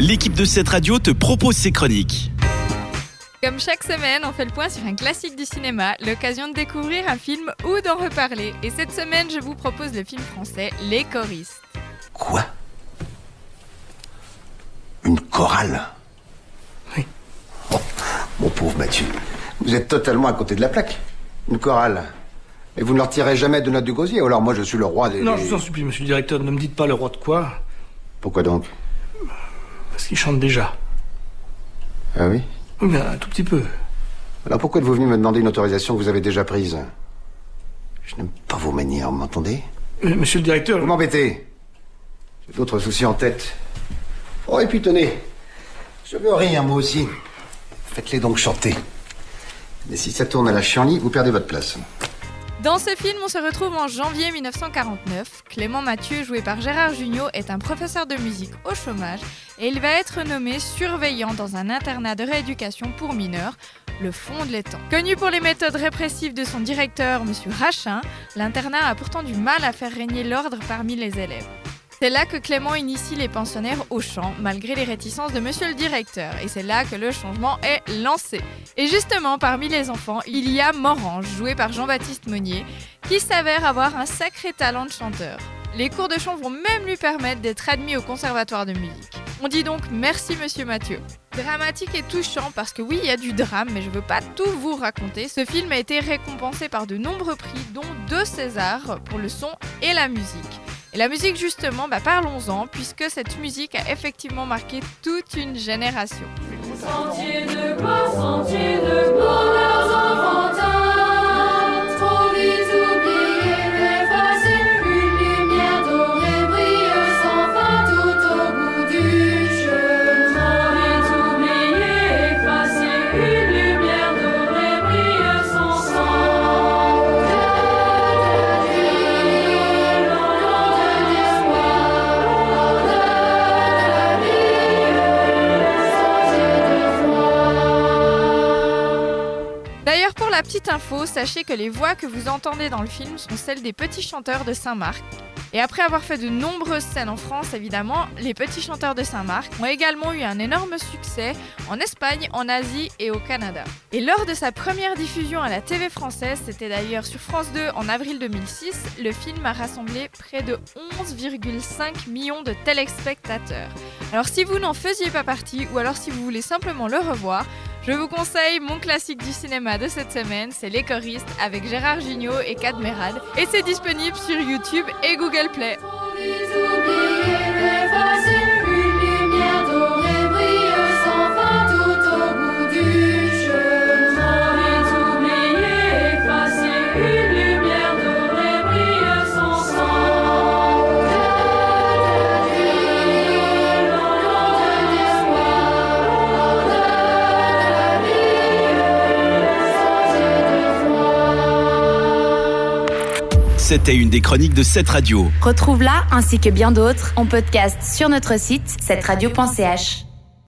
L'équipe de 7Radio te propose ses chroniques. Comme chaque semaine, on fait le point sur un classique du cinéma, l'occasion de découvrir un film ou d'en reparler. Et cette semaine, je vous propose le film français Les Choristes. Quoi ? Une chorale ? Oui. Oh, mon pauvre Mathieu, vous êtes totalement à côté de la plaque. Une chorale. Et vous ne leur tirez jamais de notes du gosier. Alors moi, je suis le roi des... Non, je vous en supplie, monsieur le directeur, ne me dites pas le roi de quoi. Pourquoi donc ? Parce qu'ils chantent déjà. Ah oui ? Oui, mais un tout petit peu. Alors pourquoi êtes-vous venu me demander une autorisation que vous avez déjà prise ? Je n'aime pas vos manières, vous m'entendez ? Monsieur le directeur... Vous m'embêtez. J'ai d'autres soucis en tête. Oh, et puis tenez, je veux rire, moi aussi. Faites-les donc chanter. Mais si ça tourne à la chienlit, vous perdez votre place. Dans ce film, on se retrouve en janvier 1949. Clément Mathieu, joué par Gérard Jugnot, est un professeur de musique au chômage et il va être nommé surveillant dans un internat de rééducation pour mineurs, le Fond de l'Étang. Connu pour les méthodes répressives de son directeur, M. Rachin, l'internat a pourtant du mal à faire régner l'ordre parmi les élèves. C'est là que Clément initie les pensionnaires au chant, malgré les réticences de monsieur le directeur. Et c'est là que le changement est lancé. Et justement, parmi les enfants, il y a Morange, joué par Jean-Baptiste Monnier, qui s'avère avoir un sacré talent de chanteur. Les cours de chant vont même lui permettre d'être admis au conservatoire de musique. On dit donc merci monsieur Mathieu. Dramatique et touchant parce que oui, il y a du drame, mais je veux pas tout vous raconter. Ce film a été récompensé par de nombreux prix, dont 2 Césars pour le son et la musique. Et la musique justement, parlons-en, puisque cette musique a effectivement marqué toute une génération. Sentier de bonheurs enfantins, trop vite oubliés mais faciles, une lumière dorée brille sans fin tout au bout du chemin. Trop vite oubliés et faciles, une lumière dorée brille sans D'ailleurs, pour la petite info, sachez que les voix que vous entendez dans le film sont celles des petits chanteurs de Saint-Marc. Et après avoir fait de nombreuses scènes en France, évidemment, les petits chanteurs de Saint-Marc ont également eu un énorme succès en Espagne, en Asie et au Canada. Et lors de sa première diffusion à la TV française, c'était d'ailleurs sur France 2 en avril 2006, le film a rassemblé près de 11,5 millions de téléspectateurs. Alors si vous n'en faisiez pas partie, ou alors si vous voulez simplement le revoir, je vous conseille mon classique du cinéma de cette semaine, c'est Les Choristes avec Gérard Jugnot et Kad Merad. Et c'est disponible sur YouTube et Google Play. C'était une des chroniques de 7Radio. Retrouve-la ainsi que bien d'autres en podcast sur notre site 7radio.ch.